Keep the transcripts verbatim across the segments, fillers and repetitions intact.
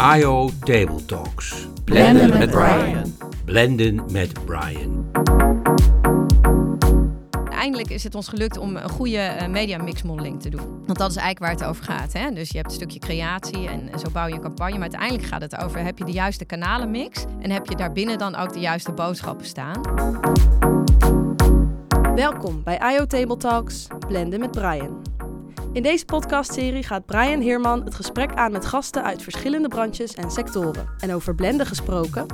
I O. Table Talks. Blenden met Brian. Blenden met Brian. Eindelijk is het ons gelukt om een goede mediamixmodeling te doen. Want dat is eigenlijk waar het over gaat. Hè? Dus je hebt een stukje creatie en zo bouw je een campagne. Maar uiteindelijk gaat het over, heb je de juiste kanalenmix? En heb je daarbinnen dan ook de juiste boodschappen staan? Welkom bij I O. Table Talks, Blenden met Brian. In deze podcastserie gaat Brian Heerman het gesprek aan met gasten uit verschillende branches en sectoren. En over blenden gesproken.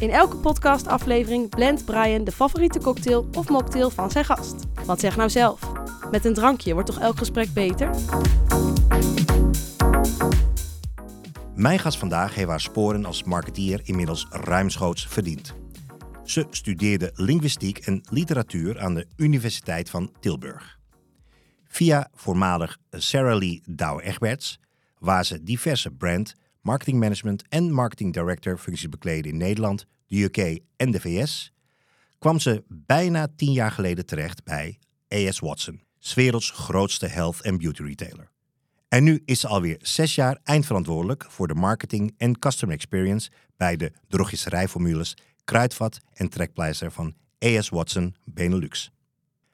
In elke podcastaflevering blendt Brian de favoriete cocktail of mocktail van zijn gast. Want zeg nou zelf, met een drankje wordt toch elk gesprek beter? Mijn gast vandaag heeft haar sporen als marketeer inmiddels ruimschoots verdiend. Ze studeerde linguïstiek en literatuur aan de Universiteit van Tilburg. Via voormalig Sarah Lee Douwe Egberts, waar ze diverse brand, marketingmanagement en marketing director functies bekleedde in Nederland, de U K en de V S, kwam ze bijna tien jaar geleden terecht bij A S. Watson, 's werelds grootste health en beauty retailer. En nu is ze alweer zes jaar eindverantwoordelijk voor de marketing en customer experience bij de drogisterijformules Kruidvat en Trekpleister van A S. Watson Benelux.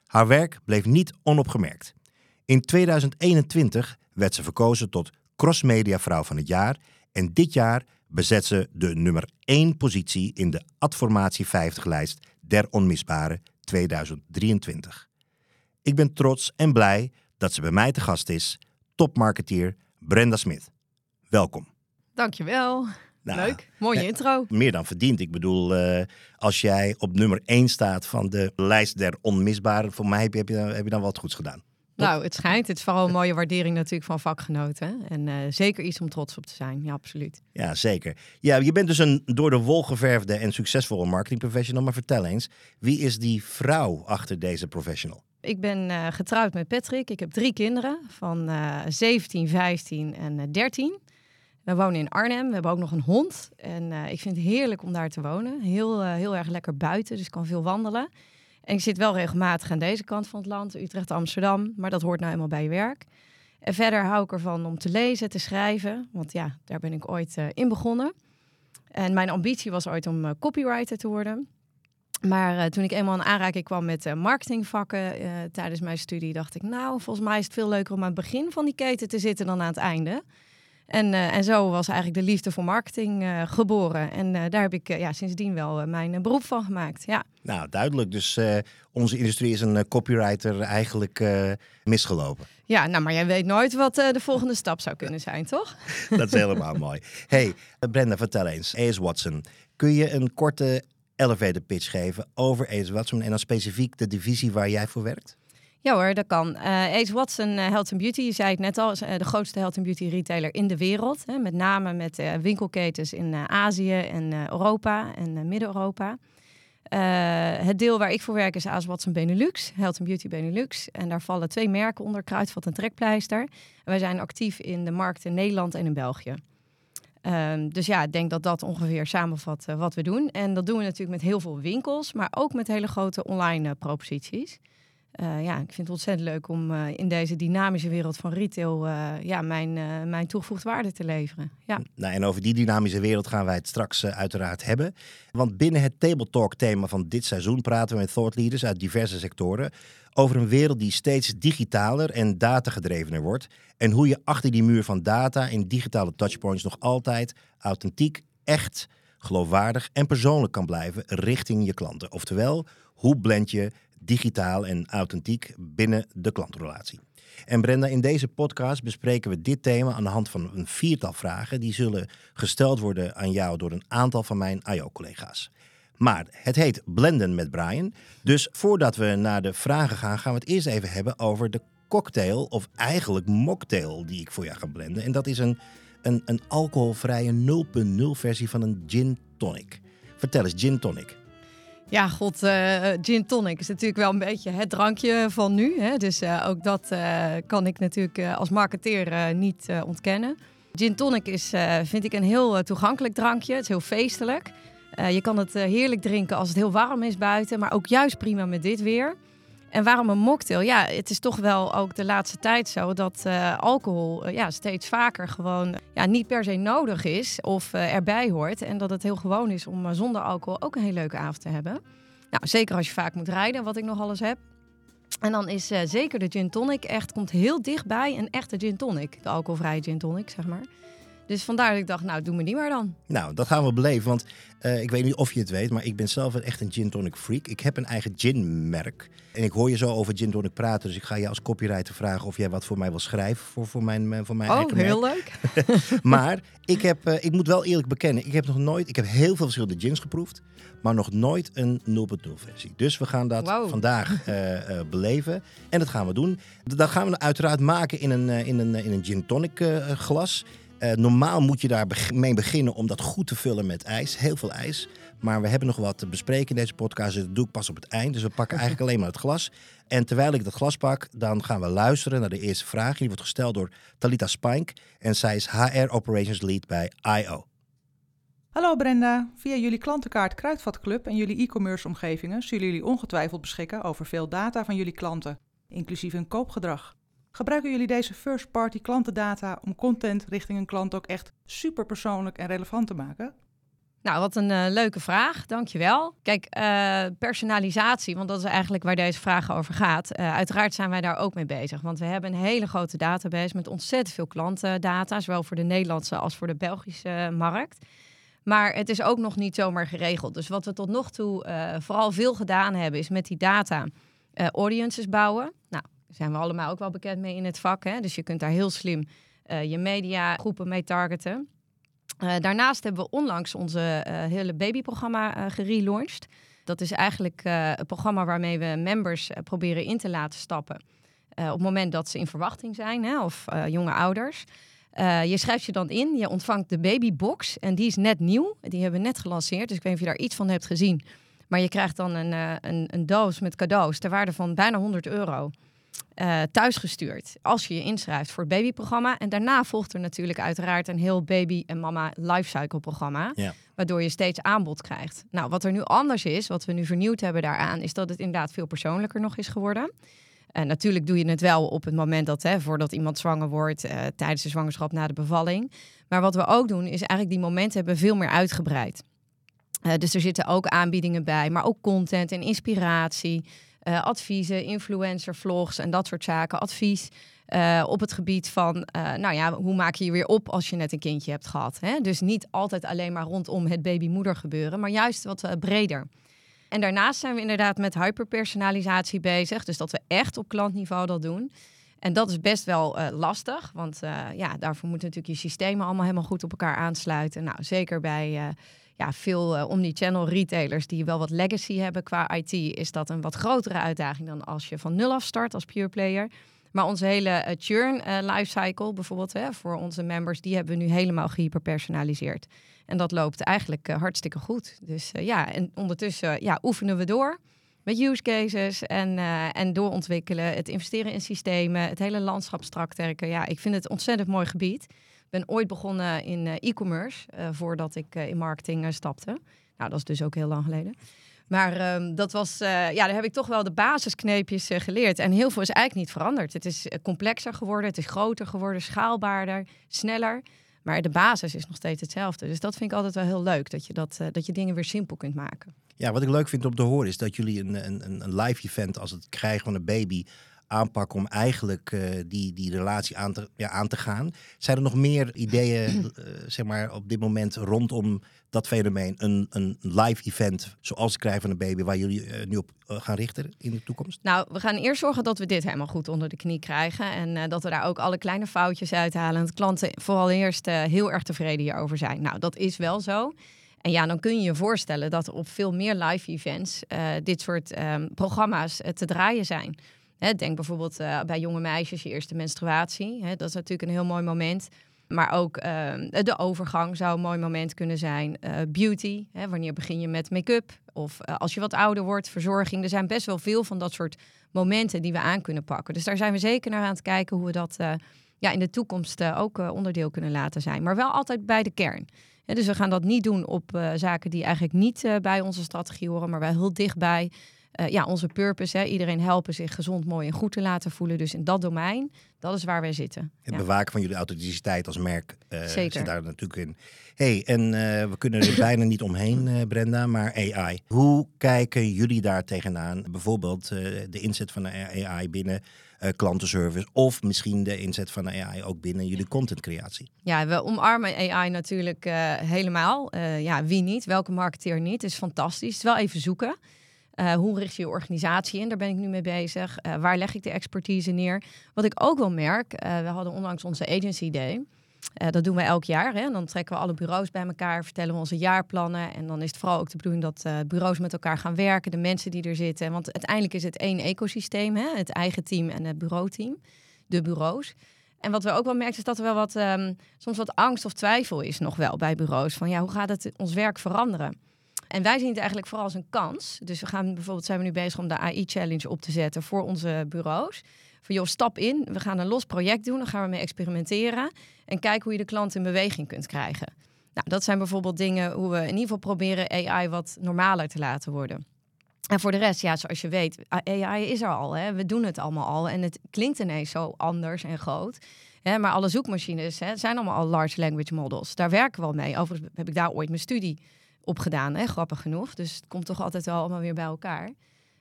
Haar werk bleef niet onopgemerkt. In tweeduizend eenentwintig werd ze verkozen tot Crossmedia Vrouw van het Jaar en dit jaar bezet ze de nummer één positie in de Adformatie vijftig-lijst der onmisbare tweeduizend drieëntwintig. Ik ben trots en blij dat ze bij mij te gast is, topmarketeer Brenda Smith. Welkom. Dankjewel. Nou, leuk, mooie ja, intro. Meer dan verdiend. Ik bedoel, uh, als jij op nummer één staat van de lijst der onmisbaren, voor mij heb je, heb je, dan, heb je dan wat goeds gedaan. Nou, het schijnt. Het is vooral een mooie waardering natuurlijk van vakgenoten. En uh, zeker iets om trots op te zijn. Ja, absoluut. Ja, zeker. Ja, je bent dus een door de wol geverfde en succesvolle marketingprofessional. Maar vertel eens, wie is die vrouw achter deze professional? Ik ben uh, getrouwd met Patrick. Ik heb drie kinderen van uh, zeventien, vijftien en uh, dertien. We wonen in Arnhem. We hebben ook nog een hond. En uh, ik vind het heerlijk om daar te wonen. Heel, uh, heel erg lekker buiten, dus ik kan veel wandelen. En ik zit wel regelmatig aan deze kant van het land, Utrecht, Amsterdam. Maar dat hoort nou eenmaal bij je werk. En verder hou ik ervan om te lezen, te schrijven. Want ja, daar ben ik ooit uh, in begonnen. En mijn ambitie was ooit om uh, copywriter te worden. Maar uh, toen ik eenmaal in aanraking kwam met uh, marketingvakken uh, tijdens mijn studie, dacht ik, nou, volgens mij is het veel leuker om aan het begin van die keten te zitten dan aan het einde. En, uh, en zo was eigenlijk de liefde voor marketing uh, geboren. En uh, daar heb ik uh, ja, sindsdien wel uh, mijn uh, beroep van gemaakt. Ja. Nou, duidelijk. Dus uh, onze industrie is een uh, copywriter eigenlijk uh, misgelopen. Ja, nou, maar jij weet nooit wat uh, de volgende stap zou kunnen zijn, toch? Dat is helemaal mooi. Hé, hey, Brenda, vertel eens. A S. Watson, kun je een korte elevator pitch geven over A S. Watson en dan specifiek de divisie waar jij voor werkt? Ja hoor, dat kan. Uh, A S. Watson uh, Health and Beauty, je zei het net al, is uh, de grootste health and beauty retailer in de wereld. Hè, met name met uh, winkelketens in uh, Azië en uh, Europa en uh, Midden-Europa. Uh, het deel waar ik voor werk is A S. Watson Benelux, Health and Beauty Benelux. En daar vallen twee merken onder, Kruidvat en Trekpleister. En wij zijn actief in de markt in Nederland en in België. Um, dus ja, ik denk dat dat ongeveer samenvat uh, wat we doen. En dat doen we natuurlijk met heel veel winkels, maar ook met hele grote online uh, proposities. Uh, ja, ik vind het ontzettend leuk om uh, in deze dynamische wereld van retail uh, ja, mijn, uh, mijn toegevoegde waarde te leveren. Ja. Nou, en over die dynamische wereld gaan wij het straks uh, uiteraard hebben. Want binnen het Table Talk thema van dit seizoen praten we met thought leaders uit diverse sectoren over een wereld die steeds digitaler en datagedrevener wordt. En hoe je achter die muur van data en digitale touchpoints nog altijd authentiek, echt, geloofwaardig en persoonlijk kan blijven richting je klanten. Oftewel, hoe blend je digitaal en authentiek binnen de klantrelatie. En Brenda, in deze podcast bespreken we dit thema aan de hand van een viertal vragen die zullen gesteld worden aan jou door een aantal van mijn I O-collega's. Maar het heet Blenden met Brian, dus voordat we naar de vragen gaan, gaan we het eerst even hebben over de cocktail, of eigenlijk mocktail, die ik voor jou ga blenden. En dat is een, een, een alcoholvrije nul punt nul versie van een gin tonic. Vertel eens, gin tonic. Ja, god, uh, gin tonic is natuurlijk wel een beetje het drankje van nu. Hè? Dus uh, ook dat uh, kan ik natuurlijk uh, als marketeer uh, niet uh, ontkennen. Gin tonic is, uh, vind ik, een heel uh, toegankelijk drankje. Het is heel feestelijk. Uh, je kan het uh, heerlijk drinken als het heel warm is buiten. Maar ook juist prima met dit weer. En waarom een mocktail? Ja, het is toch wel ook de laatste tijd zo dat uh, alcohol uh, ja, steeds vaker gewoon ja, niet per se nodig is of uh, erbij hoort. En dat het heel gewoon is om uh, zonder alcohol ook een hele leuke avond te hebben. Nou, zeker als je vaak moet rijden, wat ik nog alles heb. En dan is uh, zeker de gin tonic echt, komt heel dichtbij een echte gin tonic. De alcoholvrije gin tonic, zeg maar. Dus vandaar dat ik dacht, nou, doe me niet meer dan. Nou, dat gaan we beleven, want uh, ik weet niet of je het weet, maar ik ben zelf echt een gin tonic freak. Ik heb een eigen ginmerk. En ik hoor je zo over gin tonic praten, dus ik ga je als copywriter vragen of jij wat voor mij wil schrijven voor, voor mijn, voor mijn oh, eigen merk. Oh, heel leuk. Maar ik, heb, uh, ik moet wel eerlijk bekennen, ik heb nog nooit, ik heb heel veel verschillende gins geproefd, maar nog nooit een nul punt nul versie. Dus we gaan dat wow. vandaag uh, uh, beleven en dat gaan we doen. Dat gaan we uiteraard maken in een, uh, in een, uh, in een gin tonic uh, glas. Uh, normaal moet je daar beg- mee beginnen om dat goed te vullen met ijs. Heel veel ijs. Maar we hebben nog wat te bespreken in deze podcast. Dat doe ik pas op het eind. Dus we pakken eigenlijk alleen maar het glas. En terwijl ik dat glas pak, dan gaan we luisteren naar de eerste vraag. Die wordt gesteld door Talita Spink. En zij is H R Operations Lead bij I O. Hallo Brenda. Via jullie klantenkaart Kruidvat Club en jullie e-commerce omgevingen zullen jullie ongetwijfeld beschikken over veel data van jullie klanten. Inclusief hun koopgedrag. Gebruiken jullie deze first-party klantendata om content richting een klant ook echt super persoonlijk en relevant te maken? Nou, wat een uh, leuke vraag. Dankjewel. Kijk, uh, personalisatie, want dat is eigenlijk waar deze vraag over gaat. Uh, uiteraard zijn wij daar ook mee bezig, want we hebben een hele grote database met ontzettend veel klantendata, zowel voor de Nederlandse als voor de Belgische markt. Maar het is ook nog niet zomaar geregeld. Dus wat we tot nog toe uh, vooral veel gedaan hebben, is met die data uh, audiences bouwen. Nou, zijn we allemaal ook wel bekend mee in het vak. Hè? Dus je kunt daar heel slim uh, je mediagroepen mee targeten. Uh, daarnaast hebben we onlangs onze uh, hele babyprogramma uh, gerelaunched. Dat is eigenlijk uh, een programma waarmee we members uh, proberen in te laten stappen. Uh, op het moment dat ze in verwachting zijn hè, of uh, jonge ouders. Uh, je schrijft je dan in, je ontvangt de babybox. En die is net nieuw, die hebben we net gelanceerd. Dus ik weet niet of je daar iets van hebt gezien. Maar je krijgt dan een, uh, een, een doos met cadeaus ter waarde van bijna honderd euro... Uh, thuisgestuurd als je je inschrijft voor het babyprogramma. En daarna volgt er natuurlijk uiteraard een heel baby- en mama-lifecycle-programma. Ja. Waardoor je steeds aanbod krijgt. Nou, wat er nu anders is, wat we nu vernieuwd hebben daaraan, is dat het inderdaad veel persoonlijker nog is geworden. Uh, natuurlijk doe je het wel op het moment dat, hè, voordat iemand zwanger wordt, uh, tijdens de zwangerschap, na de bevalling. Maar wat we ook doen, is eigenlijk die momenten hebben veel meer uitgebreid. Uh, dus er zitten ook aanbiedingen bij, maar ook content en inspiratie. Uh, adviezen, influencer vlogs en dat soort zaken. Advies uh, op het gebied van, uh, nou ja, hoe maak je je weer op als je net een kindje hebt gehad. Hè? Dus niet altijd alleen maar rondom het babymoeder gebeuren, maar juist wat uh, breder. En daarnaast zijn we inderdaad met hyperpersonalisatie bezig. Dus dat we echt op klantniveau dat doen. En dat is best wel uh, lastig, want uh, ja, daarvoor moeten natuurlijk je systemen allemaal helemaal goed op elkaar aansluiten. Nou, zeker bij... Uh, Ja, veel uh, omnichannel retailers die wel wat legacy hebben qua I T... is dat een wat grotere uitdaging dan als je van nul af start als pure player. Maar onze hele uh, churn uh, lifecycle bijvoorbeeld hè, voor onze members... die hebben we nu helemaal gehyperpersonaliseerd. En dat loopt eigenlijk uh, hartstikke goed. Dus uh, ja, en ondertussen uh, ja, oefenen we door met use cases en, uh, en doorontwikkelen. Het investeren in systemen, het hele landschap strak trekken. Ja, ik vind het ontzettend mooi gebied. Ik ben ooit begonnen in e-commerce, uh, voordat ik uh, in marketing uh, stapte. Nou, dat is dus ook heel lang geleden. Maar um, dat was, uh, ja, daar heb ik toch wel de basiskneepjes uh, geleerd. En heel veel is eigenlijk niet veranderd. Het is uh, complexer geworden, het is groter geworden, schaalbaarder, sneller. Maar de basis is nog steeds hetzelfde. Dus dat vind ik altijd wel heel leuk, dat je, dat, uh, dat je dingen weer simpel kunt maken. Ja, wat ik leuk vind om te horen is dat jullie een, een, een live event als het krijgen van een baby... aanpak om eigenlijk uh, die, die relatie aan te, ja, aan te gaan. Zijn er nog meer ideeën uh, zeg maar op dit moment rondom dat fenomeen? Een, een live event zoals het krijgen van een baby... waar jullie uh, nu op uh, gaan richten in de toekomst? Nou, we gaan eerst zorgen dat we dit helemaal goed onder de knie krijgen... en uh, dat we daar ook alle kleine foutjes uithalen... en dat klanten vooral eerst uh, heel erg tevreden hierover zijn. Nou, dat is wel zo. En ja, dan kun je je voorstellen dat op veel meer live events... Uh, dit soort um, programma's uh, te draaien zijn... He, denk bijvoorbeeld uh, bij jonge meisjes je eerste menstruatie. He, dat is natuurlijk een heel mooi moment. Maar ook uh, de overgang zou een mooi moment kunnen zijn. Uh, beauty, he, wanneer begin je met make-up? Of uh, als je wat ouder wordt, verzorging. Er zijn best wel veel van dat soort momenten die we aan kunnen pakken. Dus daar zijn we zeker naar aan het kijken hoe we dat uh, ja, in de toekomst uh, ook uh, onderdeel kunnen laten zijn. Maar wel altijd bij de kern. He, dus we gaan dat niet doen op uh, zaken die eigenlijk niet uh, bij onze strategie horen, maar wel heel dichtbij... uh, ja, onze purpose, hè, iedereen helpen zich gezond, mooi en goed te laten voelen. Dus in dat domein, dat is waar wij zitten. Het ja. bewaken van jullie authenticiteit als merk uh, zit daar natuurlijk in. Hey, en uh, we kunnen er bijna niet omheen, uh, Brenda, maar A I. Hoe kijken jullie daar tegenaan? Bijvoorbeeld uh, de inzet van de A I binnen Uh, klantenservice of misschien de inzet van de A I ook binnen jullie contentcreatie. Ja, we omarmen A I natuurlijk uh, helemaal. Uh, ja, wie niet? Welke marketeer niet? Het is fantastisch. Het is wel even zoeken. Uh, hoe richt je je organisatie in? Daar ben ik nu mee bezig. Uh, waar leg ik de expertise neer? Wat ik ook wel merk, uh, we hadden onlangs onze Agency Day. Uh, dat doen we elk jaar. Hè? En dan trekken we alle bureaus bij elkaar, vertellen we onze jaarplannen. En dan is het vooral ook de bedoeling dat uh, bureaus met elkaar gaan werken. De mensen die er zitten. Want uiteindelijk is het één ecosysteem. Hè? Het eigen team en het bureauteam. De bureaus. En wat we ook wel merken is dat er wel wat, um, soms wat angst of twijfel is nog wel bij bureaus. Van ja, hoe gaat het ons werk veranderen? En wij zien het eigenlijk vooral als een kans. Dus we gaan bijvoorbeeld, zijn we nu bezig om de A I-challenge op te zetten voor onze bureaus. Van joh, stap in, we gaan een los project doen, dan gaan we mee experimenteren en kijken hoe je de klant in beweging kunt krijgen. Nou, dat zijn bijvoorbeeld dingen hoe we in ieder geval proberen A I wat normaler te laten worden. En voor de rest, ja, zoals je weet, A I is er al, hè? We doen het allemaal al en het klinkt ineens zo anders en groot. Hè? Maar alle zoekmachines, hè, zijn allemaal al large language models, daar werken we al mee. Overigens heb ik daar ooit mijn studie op gedaan, hè? Grappig genoeg, dus het komt toch altijd wel allemaal weer bij elkaar.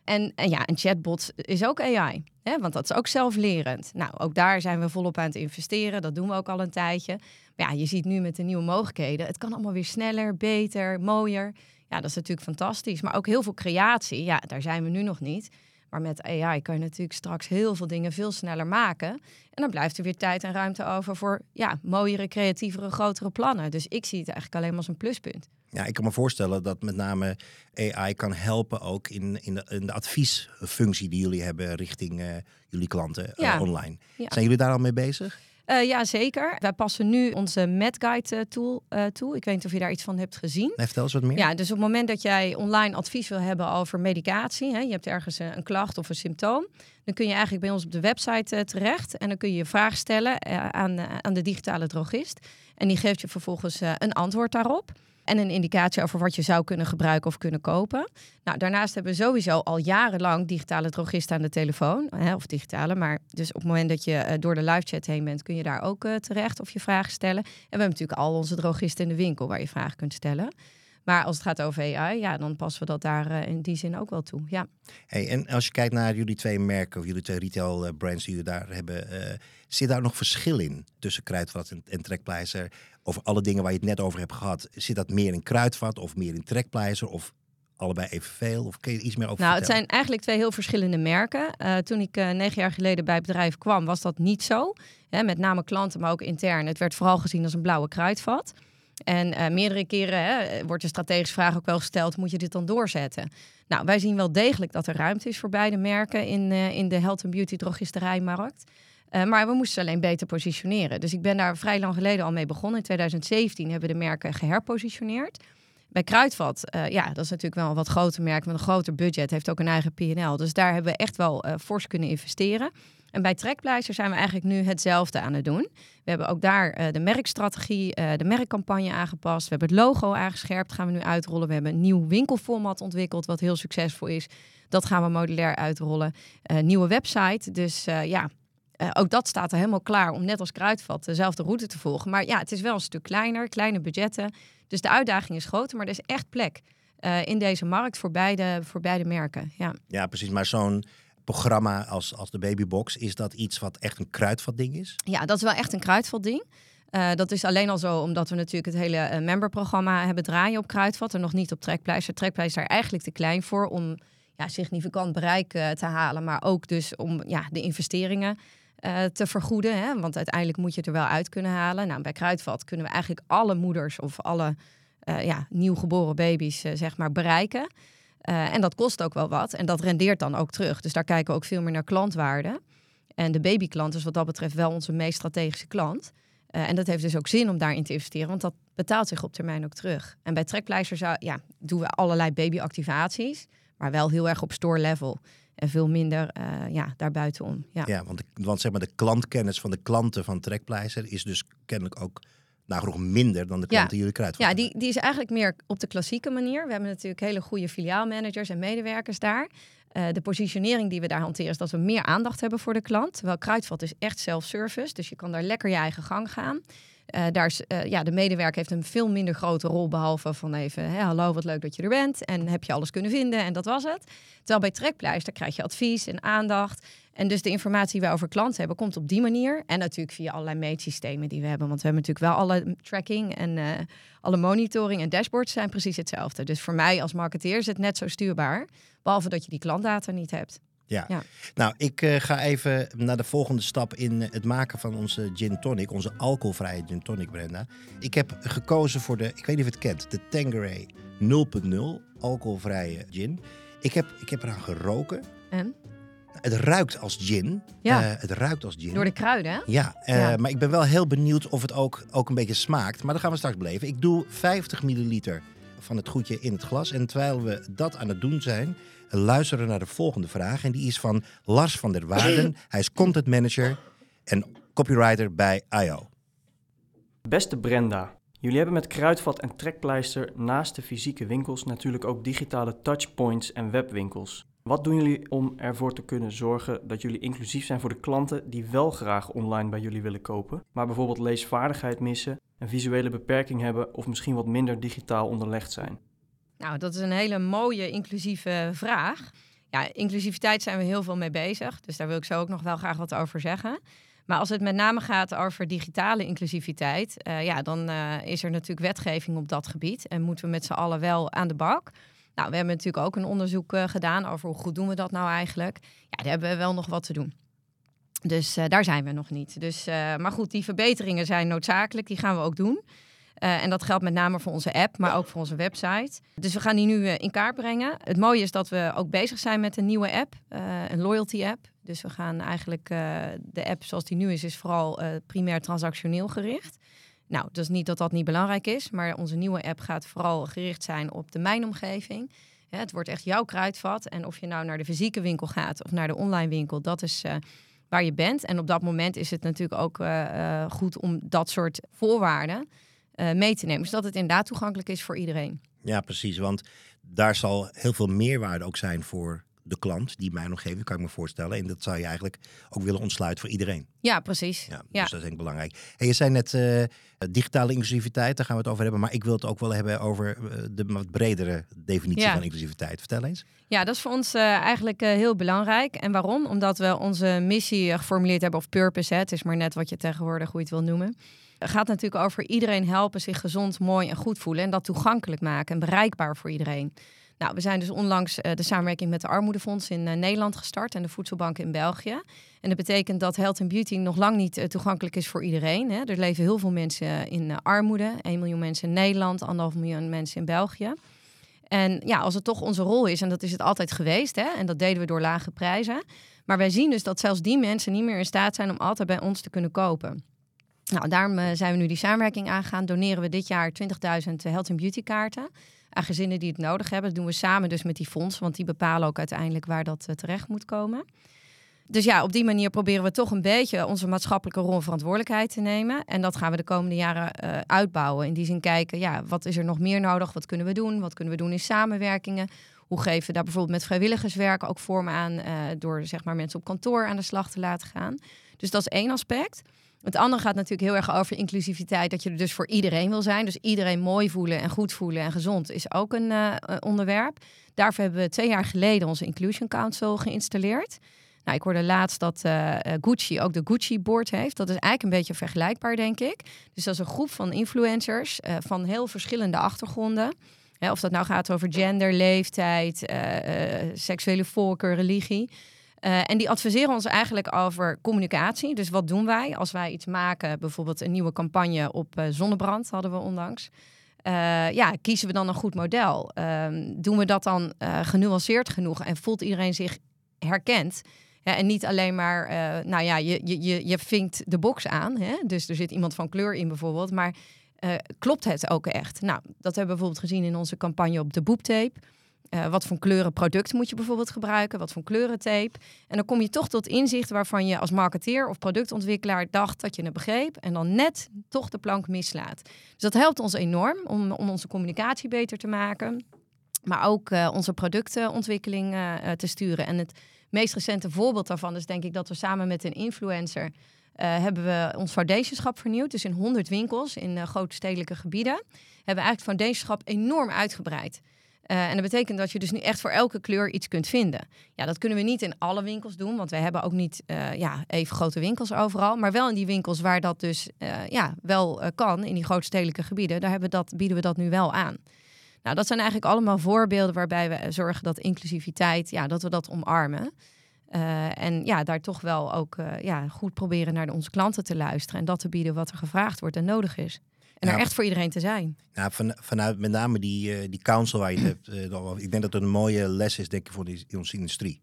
En, en ja, een chatbot is ook A I, hè? Want dat is ook zelflerend. Nou, ook daar zijn we volop aan het investeren. Dat doen we ook al een tijdje. Maar ja, je ziet nu met de nieuwe mogelijkheden, het kan allemaal weer sneller, beter, mooier. Ja, dat is natuurlijk fantastisch. Maar ook heel veel creatie, ja, daar zijn we nu nog niet. Maar met A I kan je natuurlijk straks heel veel dingen veel sneller maken. En dan blijft er weer tijd en ruimte over voor ja, mooiere, creatievere, grotere plannen. Dus ik zie het eigenlijk alleen maar als een pluspunt. Ja, ik kan me voorstellen dat met name A I kan helpen ook in, in, de, in de adviesfunctie die jullie hebben richting uh, jullie klanten ja. uh, online. Ja. Zijn jullie daar al mee bezig? Uh, ja, zeker. Wij passen nu onze MedGuide tool uh, toe. Ik weet niet of je daar iets van hebt gezien. Nee, vertel eens wat meer. Ja, dus op het moment dat jij online advies wil hebben over medicatie, hè, je hebt ergens een, een klacht of een symptoom, dan kun je eigenlijk bij ons op de website uh, terecht en dan kun je je vraag stellen uh, aan, uh, aan de digitale drogist. En die geeft je vervolgens uh, een antwoord daarop. En een indicatie over wat je zou kunnen gebruiken of kunnen kopen. Nou, daarnaast hebben we sowieso al jarenlang digitale drogisten aan de telefoon. Hè, of digitale, maar dus op het moment dat je uh, door de live chat heen bent, kun je daar ook uh, terecht of je vragen stellen. En we hebben natuurlijk al onze drogisten in de winkel waar je vragen kunt stellen. Maar als het gaat over A I, ja, dan passen we dat daar uh, in die zin ook wel toe. Ja. Hey, en als je kijkt naar jullie twee merken of jullie twee retail uh, brands die jullie daar hebben, uh, zit daar nog verschil in tussen Kruidvat en, en Trekpleister? Over alle dingen waar je het net over hebt gehad, zit dat meer in Kruidvat of meer in Trekpleister of allebei evenveel? Of kun je er iets meer over Nou, vertellen? Het zijn eigenlijk twee heel verschillende merken. Uh, toen ik uh, negen jaar geleden bij het bedrijf kwam, was dat niet zo. Hè, met name klanten, maar ook intern. Het werd vooral gezien als een blauwe Kruidvat. En uh, meerdere keren hè, wordt de strategische vraag ook wel gesteld, moet je dit dan doorzetten? Nou, wij zien wel degelijk dat er ruimte is voor beide merken in, uh, in de health and beauty drogisterijmarkt. Uh, maar we moesten alleen beter positioneren. Dus ik ben daar vrij lang geleden al mee begonnen. In twintig zeventien hebben we de merken geherpositioneerd. Bij Kruidvat, uh, ja, dat is natuurlijk wel een wat groter merk met een groter budget. Heeft ook een eigen P en L. Dus daar hebben we echt wel uh, fors kunnen investeren. En bij Trekpleister zijn we eigenlijk nu hetzelfde aan het doen. We hebben ook daar uh, de merkstrategie, uh, de merkcampagne aangepast. We hebben het logo aangescherpt, gaan we nu uitrollen. We hebben een nieuw winkelformat ontwikkeld, wat heel succesvol is. Dat gaan we modulair uitrollen. Uh, nieuwe website, dus uh, ja... Uh, ook dat staat er helemaal klaar om net als Kruidvat dezelfde route te volgen. Maar ja, het is wel een stuk kleiner, kleine budgetten. Dus de uitdaging is groter, maar er is echt plek uh, in deze markt voor beide, voor beide merken. Ja. Ja, precies. Maar zo'n programma als, als de Babybox, is dat iets wat echt een Kruidvat-ding is? Ja, dat is wel echt een Kruidvat-ding. Uh, dat is alleen al zo omdat we natuurlijk het hele uh, memberprogramma hebben draaien op Kruidvat en nog niet op Trekpleister. Trekpleister is daar eigenlijk te klein voor om ja, significant bereik uh, te halen, maar ook dus om ja, de investeringen Uh, te vergoeden, hè? Want uiteindelijk moet je er wel uit kunnen halen. Nou, bij Kruidvat kunnen we eigenlijk alle moeders of alle uh, ja, nieuwgeboren baby's uh, zeg maar bereiken. Uh, en dat kost ook wel wat en dat rendeert dan ook terug. Dus daar kijken we ook veel meer naar klantwaarde. En de babyklant is wat dat betreft wel onze meest strategische klant. Uh, en dat heeft dus ook zin om daarin te investeren, want dat betaalt zich op termijn ook terug. En bij Trekpleister zou, ja, doen we allerlei babyactivaties, maar wel heel erg op store level. En veel minder uh, ja, daarbuitenom. Ja, ja want, de, want zeg maar de klantkennis van de klanten van Trekpleister is dus kennelijk ook nou, nog minder dan de klanten ja. jullie Kruidvat. Ja, die, die is eigenlijk meer op de klassieke manier. We hebben natuurlijk hele goede filiaalmanagers en medewerkers daar. Uh, de positionering die we daar hanteren is dat we meer aandacht hebben voor de klant. Terwijl Kruidvat is echt self-service, dus je kan daar lekker je eigen gang gaan. Uh, daar is, uh, ja, de medewerker heeft een veel minder grote rol, behalve van even, hé, hallo, wat leuk dat je er bent. En heb je alles kunnen vinden en dat was het. Terwijl bij Trekpleister krijg je advies en aandacht. En dus de informatie die wij over klanten hebben, komt op die manier. En natuurlijk via allerlei meetsystemen die we hebben. Want we hebben natuurlijk wel alle tracking en uh, alle monitoring en dashboards zijn precies hetzelfde. Dus voor mij als marketeer is het net zo stuurbaar. Behalve dat je die klantdata niet hebt. Ja. ja, nou, ik uh, ga even naar de volgende stap in het maken van onze gin tonic, onze alcoholvrije gin tonic, Brenda. Ik heb gekozen voor de, ik weet niet of je het kent, de Tanqueray nul punt nul alcoholvrije gin. Ik heb, ik heb eraan geroken. En? Het ruikt als gin. Ja. Uh, het ruikt als gin. Door de kruiden, hè? Ja, uh, ja, maar ik ben wel heel benieuwd of het ook, ook een beetje smaakt. Maar dat gaan we straks beleven. Ik doe vijftig milliliter van het goedje in het glas. En terwijl we dat aan het doen zijn, luisteren naar de volgende vraag. En die is van Lars van der Waarden. Hij is content manager en copywriter bij I O. Beste Brenda, jullie hebben met Kruidvat en Trekpleister naast de fysieke winkels natuurlijk ook digitale touchpoints en webwinkels. Wat doen jullie om ervoor te kunnen zorgen dat jullie inclusief zijn voor de klanten die wel graag online bij jullie willen kopen, maar bijvoorbeeld leesvaardigheid missen, een visuele beperking hebben of misschien wat minder digitaal onderlegd zijn? Nou, dat is een hele mooie inclusieve vraag. Ja, inclusiviteit zijn we heel veel mee bezig, dus daar wil ik zo ook nog wel graag wat over zeggen. Maar als het met name gaat over digitale inclusiviteit, uh, ja, dan uh, is er natuurlijk wetgeving op dat gebied en moeten we met z'n allen wel aan de bak. Nou, we hebben natuurlijk ook een onderzoek uh, gedaan over hoe goed doen we dat nou eigenlijk. Ja, daar hebben we wel nog wat te doen. Dus uh, daar zijn we nog niet. Dus, uh, maar goed, die verbeteringen zijn noodzakelijk, die gaan we ook doen. Uh, en dat geldt met name voor onze app, maar ook voor onze website. Dus we gaan die nu uh, in kaart brengen. Het mooie is dat we ook bezig zijn met een nieuwe app, uh, een loyalty app. Dus we gaan eigenlijk, uh, de app zoals die nu is, is vooral uh, primair transactioneel gericht. Nou, dus niet dat dat niet belangrijk is, maar onze nieuwe app gaat vooral gericht zijn op de mijnomgeving. Ja, het wordt echt jouw Kruidvat. En of je nou naar de fysieke winkel gaat of naar de online winkel, dat is Uh, waar je bent. En op dat moment is het natuurlijk ook uh, goed om dat soort voorwaarden uh, mee te nemen. Zodat het inderdaad toegankelijk is voor iedereen. Ja, precies. Want daar zal heel veel meerwaarde ook zijn voor de klant die mij nog geeft, kan ik me voorstellen. En dat zou je eigenlijk ook willen ontsluiten voor iedereen. Ja, precies. Ja, dus ja. dat is denk ik belangrijk. En je zei net uh, digitale inclusiviteit, daar gaan we het over hebben. Maar ik wil het ook wel hebben over de wat bredere definitie ja. van inclusiviteit. Vertel eens. Ja, dat is voor ons uh, eigenlijk uh, heel belangrijk. En waarom? Omdat we onze missie uh, geformuleerd hebben, of purpose. Hè. Het is maar net wat je tegenwoordig hoe je het wil noemen. Het gaat natuurlijk over iedereen helpen zich gezond, mooi en goed voelen. En dat toegankelijk maken en bereikbaar voor iedereen. Nou, we zijn dus onlangs uh, de samenwerking met de Armoedefonds in uh, Nederland gestart en de Voedselbank in België. En dat betekent dat health and beauty nog lang niet uh, toegankelijk is voor iedereen. Hè. Er leven heel veel mensen in uh, armoede. één miljoen mensen in Nederland, anderhalf miljoen mensen in België. En ja, als het toch onze rol is, en dat is het altijd geweest, hè, en dat deden we door lage prijzen. Maar wij zien dus dat zelfs die mensen niet meer in staat zijn om altijd bij ons te kunnen kopen. Nou, daarom uh, zijn we nu die samenwerking aangegaan. Doneren we dit jaar twintigduizend health and beauty kaarten aan gezinnen die het nodig hebben. Dat doen we samen dus met die fonds, want die bepalen ook uiteindelijk waar dat uh, terecht moet komen. Dus ja, op die manier proberen we toch een beetje onze maatschappelijke rol en verantwoordelijkheid te nemen. En dat gaan we de komende jaren uh, uitbouwen. In die zin kijken, ja, wat is er nog meer nodig? Wat kunnen we doen? Wat kunnen we doen in samenwerkingen? Hoe geven we daar bijvoorbeeld met vrijwilligerswerk ook vorm aan uh, door zeg maar mensen op kantoor aan de slag te laten gaan? Dus dat is één aspect. Het andere gaat natuurlijk heel erg over inclusiviteit, dat je er dus voor iedereen wil zijn. Dus iedereen mooi voelen en goed voelen en gezond is ook een uh, onderwerp. Daarvoor hebben we twee jaar geleden onze Inclusion Council geïnstalleerd. Nou, ik hoorde laatst dat uh, Gucci ook de Gucci Board heeft. Dat is eigenlijk een beetje vergelijkbaar, denk ik. Dus dat is een groep van influencers uh, van heel verschillende achtergronden. Hè, of dat nou gaat over gender, leeftijd, uh, uh, seksuele voorkeur, religie. Uh, en die adviseren ons eigenlijk over communicatie. Dus wat doen wij als wij iets maken? Bijvoorbeeld een nieuwe campagne op uh, zonnebrand hadden we ondanks. Uh, ja, kiezen we dan een goed model? Uh, doen we dat dan uh, genuanceerd genoeg? En voelt iedereen zich herkend? Ja, en niet alleen maar, uh, nou ja, je, je, je vinkt de box aan. Hè? Dus er zit iemand van kleur in bijvoorbeeld. Maar uh, klopt het ook echt? Nou, dat hebben we bijvoorbeeld gezien in onze campagne op de boeptape. Uh, wat voor kleuren product moet je bijvoorbeeld gebruiken? Wat voor kleuren tape? En dan kom je toch tot inzicht waarvan je als marketeer of productontwikkelaar dacht dat je het begreep. En dan net toch de plank mislaat. Dus dat helpt ons enorm om, om onze communicatie beter te maken. Maar ook uh, onze productontwikkeling uh, te sturen. En het meest recente voorbeeld daarvan is denk ik dat we samen met een influencer uh, hebben we ons foundationschap vernieuwd. Dus in honderd winkels in uh, grote stedelijke gebieden hebben we eigenlijk foundationschap enorm uitgebreid. Uh, en dat betekent dat je dus nu echt voor elke kleur iets kunt vinden. Ja, dat kunnen we niet in alle winkels doen, want we hebben ook niet uh, ja, even grote winkels overal. Maar wel in die winkels waar dat dus uh, ja, wel uh, kan, in die grootstedelijke gebieden, daar hebben we dat, bieden we dat nu wel aan. Nou, dat zijn eigenlijk allemaal voorbeelden waarbij we zorgen dat inclusiviteit, ja, dat we dat omarmen. Uh, en ja, daar toch wel ook uh, ja, goed proberen naar onze klanten te luisteren en dat te bieden wat er gevraagd wordt en nodig is. En nou, er echt voor iedereen te zijn. Nou, van, vanuit met name die, uh, die council waar je het hebt. Uh, ik denk dat het een mooie les is, denk ik, voor die, onze industrie.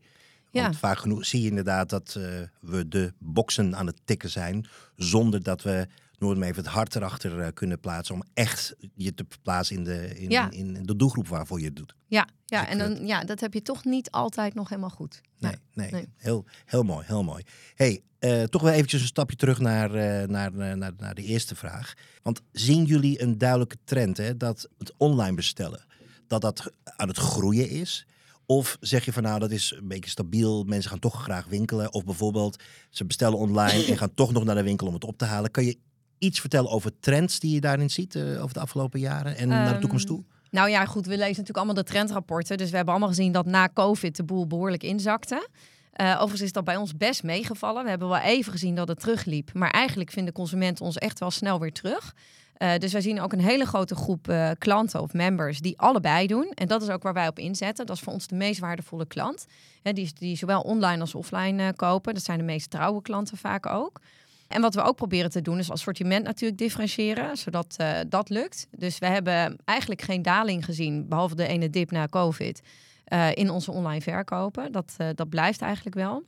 Want ja. Vaak genoeg zie je inderdaad dat uh, we de boksen aan het tikken zijn. Zonder dat we nooit meer even het hart erachter uh, kunnen plaatsen. Om echt je te plaatsen in de, in, ja. in, in de doelgroep waarvoor je het doet. Ja, ja dus en dan, het... ja, dat heb je toch niet altijd nog helemaal goed. Nee, nee, nee. Heel, heel mooi, heel mooi. Hey, Uh, toch wel eventjes een stapje terug naar, uh, naar, naar, naar de eerste vraag. Want zien jullie een duidelijke trend, hè, dat het online bestellen, dat dat aan het groeien is? Of zeg je van nou, dat is een beetje stabiel, mensen gaan toch graag winkelen. Of bijvoorbeeld, ze bestellen online en gaan toch nog naar de winkel om het op te halen. Kan je iets vertellen over trends die je daarin ziet uh, over de afgelopen jaren en um... naar de toekomst toe? Nou ja, goed, we lezen natuurlijk allemaal de trendrapporten. Dus we hebben allemaal gezien dat na COVID de boel behoorlijk inzakte. Uh, overigens is dat bij ons best meegevallen. We hebben wel even gezien dat het terugliep. Maar eigenlijk vinden consumenten ons echt wel snel weer terug. Uh, dus wij zien ook een hele grote groep uh, klanten of members die allebei doen. En dat is ook waar wij op inzetten. Dat is voor ons de meest waardevolle klant. He, die, die zowel online als offline uh, kopen. Dat zijn de meest trouwe klanten vaak ook. En wat we ook proberen te doen is assortiment natuurlijk differentiëren. Zodat uh, dat lukt. Dus we hebben eigenlijk geen daling gezien. Behalve de ene dip na COVID. Uh, in onze online verkopen. Dat, uh, dat blijft eigenlijk wel.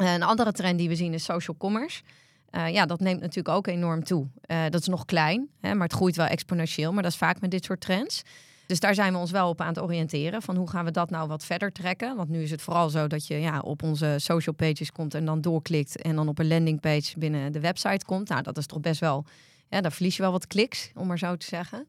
Uh, een andere trend die we zien is social commerce. Uh, ja, dat neemt natuurlijk ook enorm toe. Uh, dat is nog klein, hè, maar het groeit wel exponentieel. Maar dat is vaak met dit soort trends. Dus daar zijn we ons wel op aan het oriënteren. Van hoe gaan we dat nou wat verder trekken? Want nu is het vooral zo dat je ja, op onze social pages komt en dan doorklikt. En dan op een landingpage binnen de website komt. Nou, dat is toch best wel... Ja, daar verlies je wel wat kliks, om maar zo te zeggen.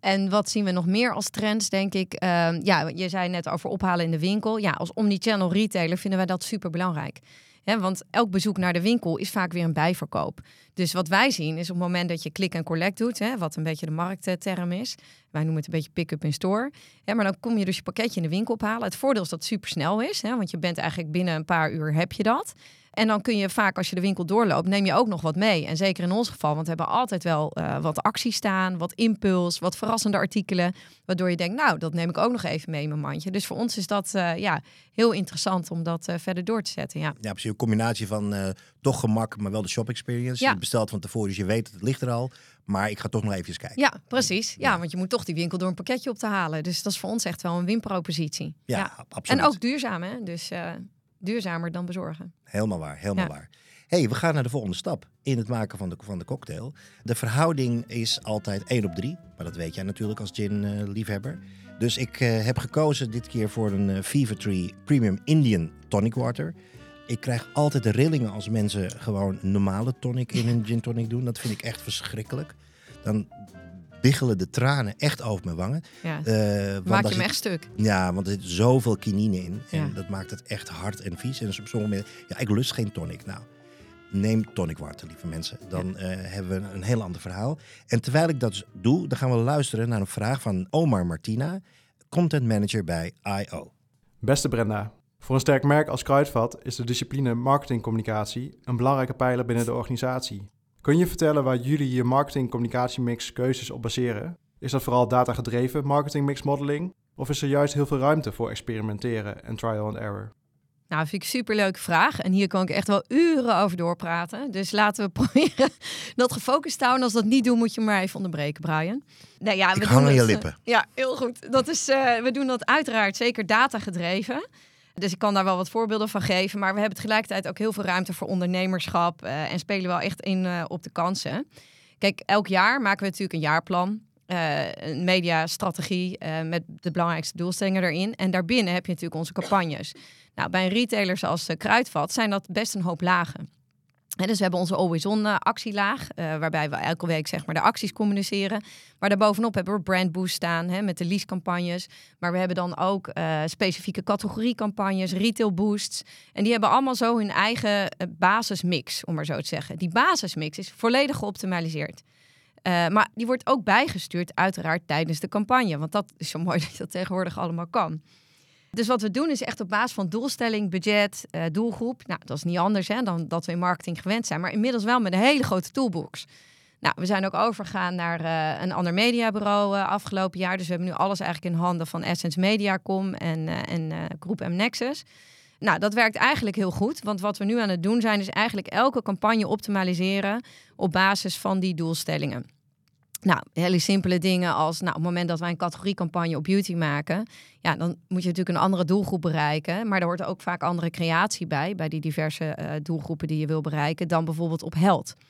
En wat zien we nog meer als trends, denk ik? Uh, ja, je zei net over ophalen in de winkel. Ja, als omnichannel retailer vinden wij dat superbelangrijk. Hè, want elk bezoek naar de winkel is vaak weer een bijverkoop. Dus wat wij zien is op het moment dat je click en collect doet... Hè, wat een beetje de marktterm is. Wij noemen het een beetje pick-up in store. Hè, maar dan kom je dus je pakketje in de winkel ophalen. Het voordeel is dat het supersnel is. Hè, want je bent eigenlijk binnen een paar uur heb je dat. En dan kun je vaak, als je de winkel doorloopt, neem je ook nog wat mee. En zeker in ons geval, want we hebben altijd wel uh, wat acties staan, wat impuls, wat verrassende artikelen. Waardoor je denkt, nou, dat neem ik ook nog even mee in mijn mandje. Dus voor ons is dat uh, ja, heel interessant om dat uh, verder door te zetten. Ja, ja precies. Een combinatie van uh, toch gemak, maar wel de shop experience. Ja. Je bestelt van tevoren, dus je weet dat het ligt er al. Maar ik ga toch nog even kijken. Ja, precies. Ja, ja, want je moet toch die winkel door een pakketje op te halen. Dus dat is voor ons echt wel een winpropositie. Ja, ja. Absoluut. En ook duurzaam, hè? Dus... Uh, duurzamer dan bezorgen. Helemaal waar, helemaal ja. waar. Hey, we gaan naar de volgende stap in het maken van de, van de cocktail. De verhouding is altijd één op drie. Maar dat weet jij natuurlijk als gin-liefhebber. Uh, dus ik uh, heb gekozen dit keer voor een uh, Fever Tree Premium Indian Tonic Water. Ik krijg altijd de rillingen als mensen gewoon normale tonic in hun gin tonic doen. Dat vind ik echt verschrikkelijk. Dan biggelen de tranen echt over mijn wangen. Ja. Uh, want maak je hem echt stuk. Ja, want er zit zoveel kinine in. En ja. dat maakt het echt hard en vies. En op sommige momenten, ja, ik lust geen tonic. Nou, neem tonic water, lieve mensen. Dan ja. uh, hebben we een, een heel ander verhaal. En terwijl ik dat doe, dan gaan we luisteren naar een vraag van Omar Martina, content manager bij I O. Beste Brenda, voor een sterk merk als Kruidvat is de discipline marketingcommunicatie een belangrijke pijler binnen de organisatie. Kun je vertellen waar jullie je marketing-communicatiemix keuzes op baseren? Is dat vooral datagedreven marketingmixmodeling? Of is er juist heel veel ruimte voor experimenteren en trial and error? Nou, vind ik een superleuke vraag. En hier kan ik echt wel uren over doorpraten. Dus laten we proberen dat gefocust te houden. Als we dat niet doen, moet je maar even onderbreken, Brian. Nou ja, we ik hang aan je lippen. Ja, heel goed. Dat is, uh, we doen dat uiteraard zeker datagedreven. Dus ik kan daar wel wat voorbeelden van geven. Maar we hebben tegelijkertijd ook heel veel ruimte voor ondernemerschap. Uh, en spelen wel echt in uh, op de kansen. Kijk, elk jaar maken we natuurlijk een jaarplan. Uh, een mediastrategie uh, met de belangrijkste doelstellingen erin. En daarbinnen heb je natuurlijk onze campagnes. Nou, bij een retailer zoals uh, Kruidvat zijn dat best een hoop lagen. En dus we hebben onze Always On uh, actielaag, uh, waarbij we elke week zeg maar de acties communiceren. Maar daarbovenop hebben we Brand Boost staan, hè, met de leasecampagnes. Maar we hebben dan ook uh, specifieke categoriecampagnes, retail boosts. En die hebben allemaal zo hun eigen uh, basismix, om maar zo te zeggen. Die basismix is volledig geoptimaliseerd. Uh, maar die wordt ook bijgestuurd uiteraard tijdens de campagne. Want dat is zo mooi dat je dat tegenwoordig allemaal kan. Dus wat we doen is echt op basis van doelstelling, budget, uh, doelgroep. Nou, dat is niet anders hè, dan dat we in marketing gewend zijn. Maar inmiddels wel met een hele grote toolbox. Nou, we zijn ook overgegaan naar uh, een ander mediabureau uh, afgelopen jaar. Dus we hebben nu alles eigenlijk in handen van Essence Mediacom en, uh, en uh, Groep M Nexus. Nou, dat werkt eigenlijk heel goed. Want wat we nu aan het doen zijn, is eigenlijk elke campagne optimaliseren op basis van die doelstellingen. Nou, hele simpele dingen als, nou, op het moment dat wij een categoriecampagne op beauty maken, ja, dan moet je natuurlijk een andere doelgroep bereiken. Maar er hoort ook vaak andere creatie bij, bij die diverse uh, doelgroepen die je wil bereiken, dan bijvoorbeeld op health. Uh,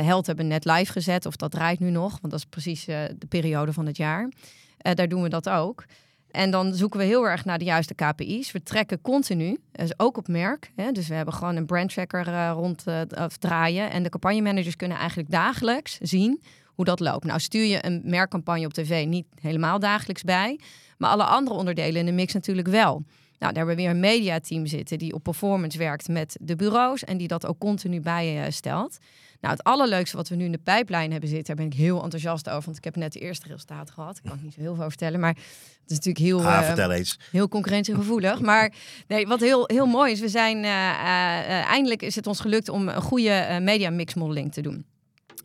health hebben we net live gezet, of dat draait nu nog, want dat is precies uh, de periode van het jaar. Uh, daar doen we dat ook. En dan zoeken we heel erg naar de juiste K P I's. We trekken continu, dus ook op merk. Hè? Dus we hebben gewoon een brandtracker uh, rond uh, draaien. En de campagnemanagers kunnen eigenlijk dagelijks zien hoe dat loopt. Nou stuur je een merkcampagne op tv niet helemaal dagelijks bij. Maar alle andere onderdelen in de mix natuurlijk wel. Nou, daar hebben we weer een mediateam zitten die op performance werkt met de bureaus. En die dat ook continu bijstelt. Nou, het allerleukste wat we nu in de pijplijn hebben zitten, daar ben ik heel enthousiast over, want ik heb net de eerste resultaat gehad. Ik kan er niet zo heel veel over vertellen, maar het is natuurlijk heel, ah, uh, vertel eens. Heel concurrentiegevoelig. Maar nee, wat heel, heel mooi is, we zijn uh, uh, uh, eindelijk is het ons gelukt om een goede uh, media mix modeling te doen.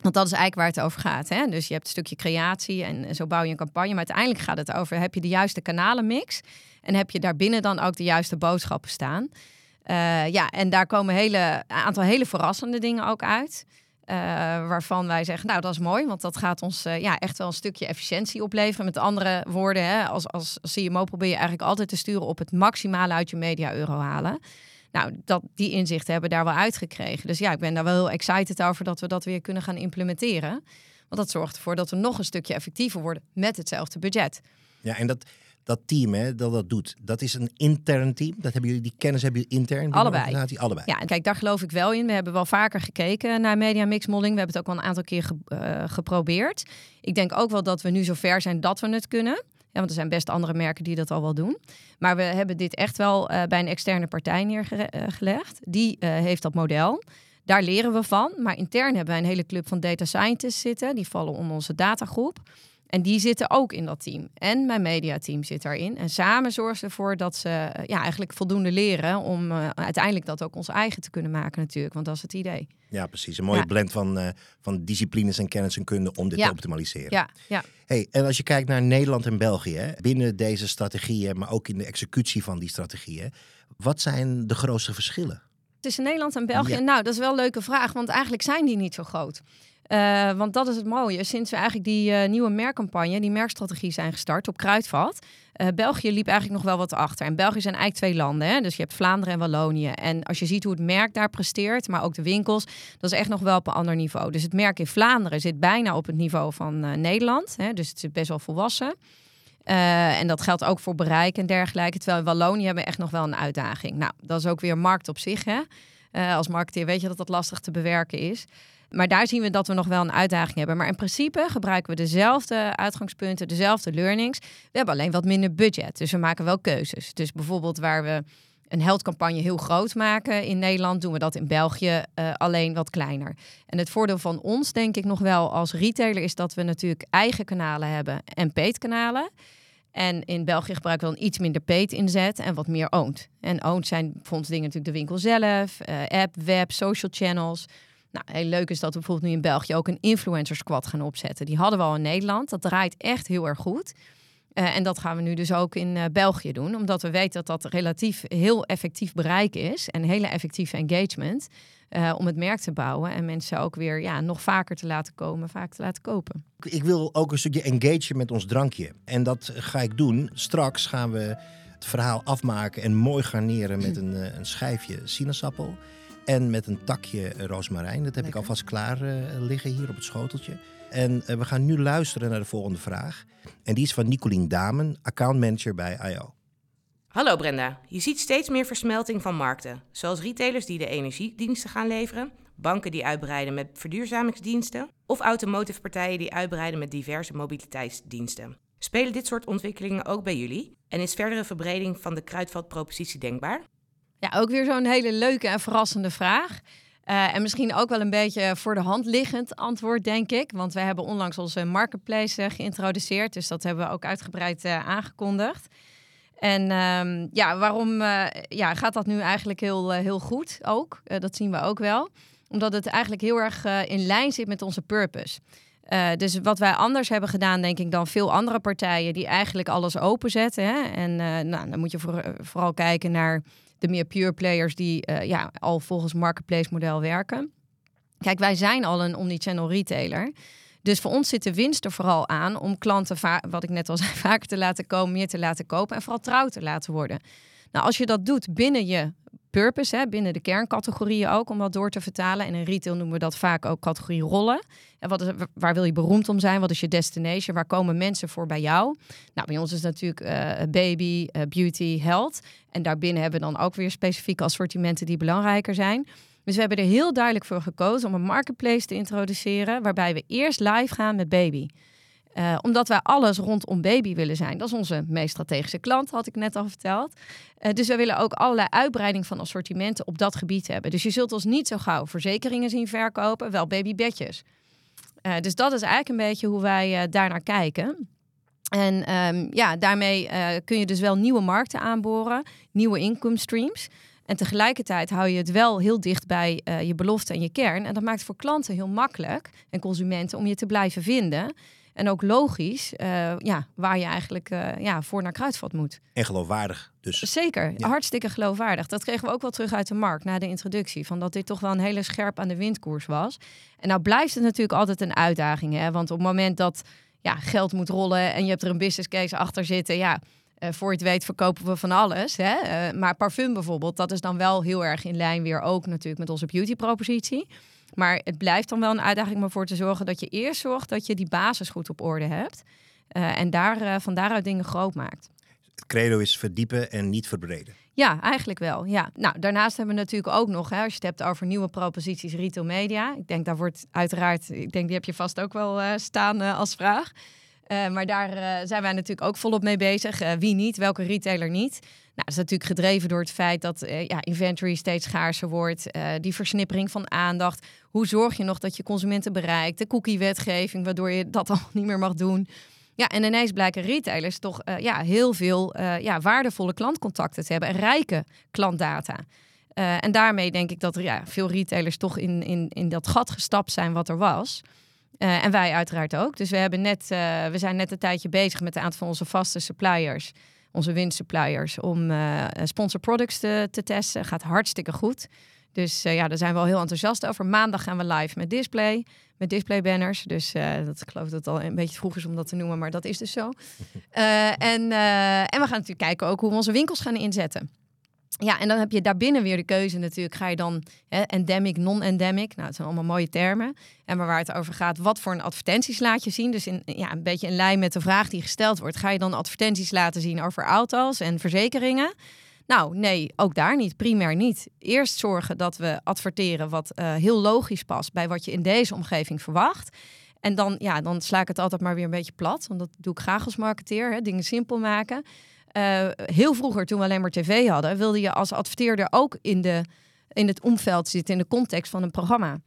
Want dat is eigenlijk waar het over gaat. Hè? Dus je hebt een stukje creatie en zo bouw je een campagne. Maar uiteindelijk gaat het over, heb je de juiste kanalenmix? En heb je daarbinnen dan ook de juiste boodschappen staan? Uh, ja, en daar komen een aantal hele verrassende dingen ook uit. Uh, waarvan wij zeggen, nou dat is mooi, want dat gaat ons uh, ja, echt wel een stukje efficiëntie opleveren. Met andere woorden, hè, als, als C M O probeer je eigenlijk altijd te sturen op het maximale uit je media-euro halen. Nou, dat, die inzichten hebben we daar wel uitgekregen. Dus ja, ik ben daar wel heel excited over dat we dat weer kunnen gaan implementeren. Want dat zorgt ervoor dat we nog een stukje effectiever worden met hetzelfde budget. Ja, en dat... Dat team hè, dat dat doet, dat is een intern team. Dat hebben jullie, die kennis hebben jullie intern. Allebei. Allebei. Ja, en kijk, daar geloof ik wel in. We hebben wel vaker gekeken naar media mix modeling. We hebben het ook al een aantal keer ge, uh, geprobeerd. Ik denk ook wel dat we nu zover zijn dat we het kunnen. Ja, want er zijn best andere merken die dat al wel doen. Maar we hebben dit echt wel uh, bij een externe partij neergelegd. Die uh, heeft dat model. Daar leren we van. Maar intern hebben wij een hele club van data scientists zitten. Die vallen onder onze datagroep. En die zitten ook in dat team. En mijn mediateam zit daarin. En samen zorgen ze ervoor dat ze ja, eigenlijk voldoende leren om uh, uiteindelijk dat ook ons eigen te kunnen maken natuurlijk. Want dat is het idee. Ja, precies. Een mooie ja. blend van, uh, van disciplines en kennis en kunde om dit ja. te optimaliseren. Ja, ja. Hey, en als je kijkt naar Nederland en België, hè, binnen deze strategieën, maar ook in de executie van die strategieën, wat zijn de grootste verschillen? Tussen Nederland en België? Ja. Nou, dat is wel een leuke vraag, want eigenlijk zijn die niet zo groot. Uh, want dat is het mooie. Sinds we eigenlijk die uh, nieuwe merkcampagne, die merkstrategie zijn gestart op Kruidvat. Uh, België liep eigenlijk nog wel wat achter. En België zijn eigenlijk twee landen. Hè? Dus je hebt Vlaanderen en Wallonië. En als je ziet hoe het merk daar presteert, maar ook de winkels, dat is echt nog wel op een ander niveau. Dus het merk in Vlaanderen zit bijna op het niveau van uh, Nederland. Hè? Dus het zit best wel volwassen. Uh, en dat geldt ook voor bereik en dergelijke. Terwijl in Wallonië hebben we echt nog wel een uitdaging. Nou, dat is ook weer markt op zich. Hè? Uh, als marketeer weet je dat dat lastig te bewerken is. Maar daar zien we dat we nog wel een uitdaging hebben. Maar in principe gebruiken we dezelfde uitgangspunten, dezelfde learnings. We hebben alleen wat minder budget, dus we maken wel keuzes. Dus bijvoorbeeld waar we een heldcampagne heel groot maken in Nederland, doen we dat in België uh, alleen wat kleiner. En het voordeel van ons, denk ik nog wel als retailer, is dat we natuurlijk eigen kanalen hebben en paid kanalen. En in België gebruiken we dan iets minder paid inzet en wat meer owned. En owned zijn bijvoorbeeld dingen natuurlijk de winkel zelf, uh, app, web, social channels. Nou, heel leuk is dat we bijvoorbeeld nu in België ook een influencer squad gaan opzetten. Die hadden we al in Nederland. Dat draait echt heel erg goed. Uh, en dat gaan we nu dus ook in uh, België doen. Omdat we weten dat dat relatief heel effectief bereik is. En hele effectieve engagement. Uh, om het merk te bouwen. En mensen ook weer ja, nog vaker te laten komen. Vaak te laten kopen. Ik wil ook een stukje engageren met ons drankje. En dat ga ik doen. Straks gaan we het verhaal afmaken. En mooi garneren met een, een schijfje sinaasappel. En met een takje rozemarijn. Dat heb Lekker. ik alvast klaar uh, liggen hier op het schoteltje. En uh, we gaan nu luisteren naar de volgende vraag. En die is van Nicolien Damen, accountmanager bij I O. Hallo Brenda, je ziet steeds meer versmelting van markten. Zoals retailers die de energiediensten gaan leveren, banken die uitbreiden met verduurzamingsdiensten of automotive partijen die uitbreiden met diverse mobiliteitsdiensten. Spelen dit soort ontwikkelingen ook bij jullie? En is verdere verbreding van de kruidvatpropositie denkbaar? Ja, ook weer zo'n hele leuke en verrassende vraag. Uh, en misschien ook wel een beetje voor de hand liggend antwoord, denk ik. Want we hebben onlangs onze marketplace uh, geïntroduceerd. Dus dat hebben we ook uitgebreid uh, aangekondigd. En um, ja, waarom uh, ja, gaat dat nu eigenlijk heel, uh, heel goed ook? Uh, dat zien we ook wel. Omdat het eigenlijk heel erg uh, in lijn zit met onze purpose. Uh, dus wat wij anders hebben gedaan, denk ik, dan veel andere partijen die eigenlijk alles openzetten. Hè? En uh, nou, dan moet je voor, vooral kijken naar de meer pure players die uh, ja, al volgens marketplace model werken. Kijk, wij zijn al een omnichannel retailer. Dus voor ons zit de winst er vooral aan om klanten, va- wat ik net al zei, vaker te laten komen, meer te laten kopen en vooral trouw te laten worden. Nou, als je dat doet binnen je purpose, hè, binnen de kerncategorieën ook, om dat door te vertalen. En in retail noemen we dat vaak ook categorie rollen. En wat is, waar wil je beroemd om zijn? Wat is je destination? Waar komen mensen voor bij jou? Nou, bij ons is natuurlijk uh, baby, uh, beauty, health. En daarbinnen hebben we dan ook weer specifieke assortimenten die belangrijker zijn. Dus we hebben er heel duidelijk voor gekozen om een marketplace te introduceren, waarbij we eerst live gaan met baby. Uh, omdat wij alles rondom baby willen zijn. Dat is onze meest strategische klant, had ik net al verteld. Uh, dus we willen ook allerlei uitbreiding van assortimenten op dat gebied hebben. Dus je zult ons niet zo gauw verzekeringen zien verkopen, wel babybedjes. Uh, dus dat is eigenlijk een beetje hoe wij uh, daarnaar kijken. En um, ja, daarmee uh, kun je dus wel nieuwe markten aanboren, nieuwe income streams. En tegelijkertijd hou je het wel heel dicht bij uh, je belofte en je kern. En dat maakt voor klanten heel makkelijk en consumenten om je te blijven vinden. En ook logisch, uh, ja, waar je eigenlijk uh, ja, voor naar Kruidvat moet. En geloofwaardig dus. Zeker, ja. Hartstikke geloofwaardig. Dat kregen we ook wel terug uit de markt na de introductie. Van dat dit toch wel een hele scherp aan de windkoers was. En nou blijft het natuurlijk altijd een uitdaging. Hè? Want op het moment dat ja, geld moet rollen en je hebt er een business case achter zitten. Ja, uh, voor je het weet verkopen we van alles. Hè? Uh, maar parfum bijvoorbeeld, dat is dan wel heel erg in lijn weer ook natuurlijk met onze beauty propositie. Maar het blijft dan wel een uitdaging om ervoor te zorgen dat je eerst zorgt dat je die basis goed op orde hebt. Uh, en daar, uh, van daaruit dingen groot maakt. Het credo is verdiepen en niet verbreden. Ja, eigenlijk wel. Ja. Nou, daarnaast hebben we natuurlijk ook nog, hè, als je het hebt over nieuwe proposities retail media. Ik denk, daar wordt uiteraard, ik denk die heb je vast ook wel uh, staan uh, als vraag. Uh, maar daar uh, zijn wij natuurlijk ook volop mee bezig. Uh, wie niet? Welke retailer niet? Nou, dat is natuurlijk gedreven door het feit dat uh, ja, inventory steeds schaarser wordt. Uh, die versnippering van aandacht. Hoe zorg je nog dat je consumenten bereikt? De cookie-wetgeving, waardoor je dat al niet meer mag doen. Ja, en ineens blijken retailers toch uh, ja, heel veel uh, ja, waardevolle klantcontacten te hebben. En rijke klantdata. Uh, en daarmee denk ik dat ja, veel retailers toch in, in, in dat gat gestapt zijn wat er was. Uh, en wij uiteraard ook. Dus we, hebben net, uh, we zijn net een tijdje bezig met een aantal van onze vaste suppliers, onze winstsuppliers, om uh, sponsor products te, te testen. Gaat hartstikke goed. Dus uh, ja, daar zijn we al heel enthousiast over. Maandag gaan we live met display, met display banners. Dus uh, dat, ik geloof dat het al een beetje vroeg is om dat te noemen, maar dat is dus zo. Uh, en, uh, en we gaan natuurlijk kijken ook hoe we onze winkels gaan inzetten. Ja, en dan heb je daarbinnen weer de keuze natuurlijk. Ga je dan hè, endemic, non-endemic? Nou, het zijn allemaal mooie termen. En maar waar het over gaat, wat voor een advertenties laat je zien? Dus in, ja, een beetje in lijn met de vraag die gesteld wordt. Ga je dan advertenties laten zien over auto's en verzekeringen? Nou, nee, ook daar niet. Primair niet. Eerst zorgen dat we adverteren wat uh, heel logisch past bij wat je in deze omgeving verwacht. En dan, ja, dan sla ik het altijd maar weer een beetje plat. Want dat doe ik graag als marketeer, hè, dingen simpel maken. Uh, heel vroeger, toen we alleen maar tv hadden, wilde je als adverteerder ook in, de, in het omveld zitten, in de context van een programma.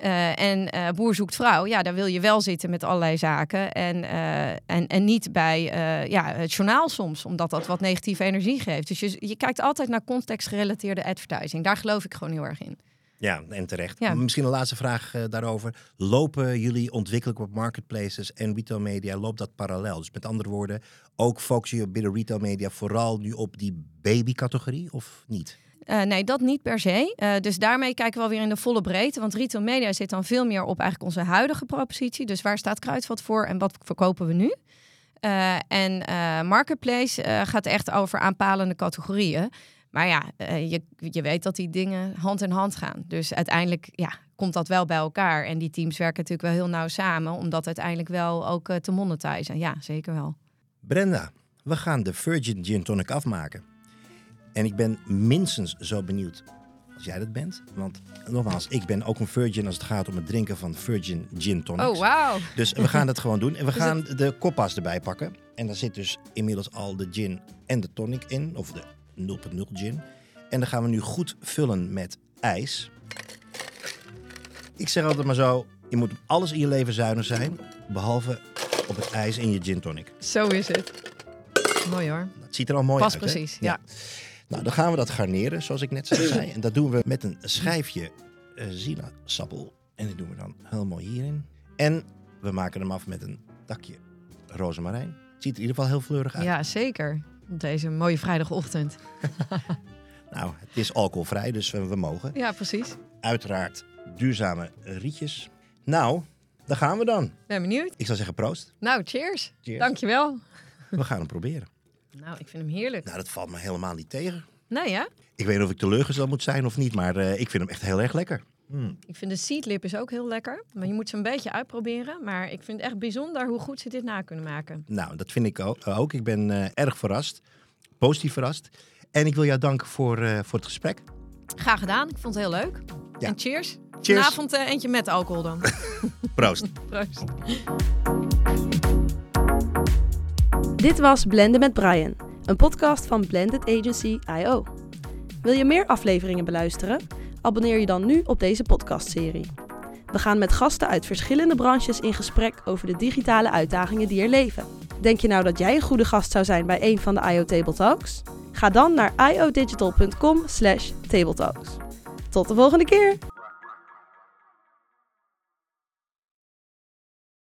Uh, en uh, Boer zoekt vrouw, ja, daar wil je wel zitten met allerlei zaken. En, uh, en, en niet bij uh, ja, het journaal soms, omdat dat wat negatieve energie geeft. Dus je, je kijkt altijd naar contextgerelateerde advertising. Daar geloof ik gewoon heel erg in. Ja, en terecht. Ja. Misschien een laatste vraag uh, daarover. Lopen jullie ontwikkeling op marketplaces en retail media, loopt dat parallel? Dus met andere woorden, ook focus je binnen retail media vooral nu op die babycategorie of niet? Uh, nee, dat niet per se. Uh, dus daarmee kijken we alweer in de volle breedte. Want retail media zit dan veel meer op eigenlijk onze huidige propositie. Dus waar staat Kruidvat voor en wat verkopen we nu? Uh, en uh, marketplace uh, gaat echt over aanpalende categorieën. Maar ja, uh, je, je weet dat die dingen hand in hand gaan. Dus uiteindelijk ja, komt dat wel bij elkaar. En die teams werken natuurlijk wel heel nauw samen om dat uiteindelijk wel ook uh, te monetizen. Ja, zeker wel. Brenda, we gaan de Virgin Gin Tonic afmaken. En ik ben minstens zo benieuwd als jij dat bent. Want nogmaals, ik ben ook een virgin als het gaat om het drinken van Virgin Gin Tonics. Oh, wauw. Dus we gaan dat gewoon doen. En we Is gaan het... de koppa's erbij pakken. En daar zit dus inmiddels al de gin en de tonic in. Of de nul punt nul gin. En dan gaan we nu goed vullen met ijs. Ik zeg altijd maar zo, je moet op alles in je leven zuinig zijn. Behalve op het ijs in je gin tonic. Zo is het. Mooi hoor. Het ziet er al mooi Pas uit. Pas precies, hè? Ja. ja. Nou, dan gaan we dat garneren, zoals ik net zei. En dat doen we met een schijfje uh, sinaasappel. En dat doen we dan helemaal hierin. En we maken hem af met een takje rozemarijn. Het ziet er in ieder geval heel fleurig uit. Ja, zeker. Deze mooie vrijdagochtend. Nou, het is alcoholvrij, dus we, we mogen. Ja, precies. Uiteraard duurzame rietjes. Nou, daar gaan we dan. Ben benieuwd. Ik zou zeggen proost. Nou, cheers. Cheers. Dankjewel. We gaan hem proberen. Nou, ik vind hem heerlijk. Nou, dat valt me helemaal niet tegen. Nou ja. Ik weet niet of ik teleurgesteld moet zijn of niet, maar uh, ik vind hem echt heel erg lekker. Mm. Ik vind de Seedlip is ook heel lekker. Maar je moet ze een beetje uitproberen. Maar ik vind het echt bijzonder hoe goed ze dit na kunnen maken. Nou, dat vind ik ook. Ik ben uh, erg verrast. Positief verrast. En ik wil jou danken voor, uh, voor het gesprek. Graag gedaan. Ik vond het heel leuk. Ja. En cheers. Cheers. Vanavond uh, eentje met alcohol dan. Proost. Proost. Dit was Blenden met Brian, een podcast van Blended Agency punt i o. Wil je meer afleveringen beluisteren? Abonneer je dan nu op deze podcastserie. We gaan met gasten uit verschillende branches in gesprek over de digitale uitdagingen die er leven. Denk je nou dat jij een goede gast zou zijn bij een van de I O Table Talks? Ga dan naar i o digital punt com slash table talks. Tot de volgende keer!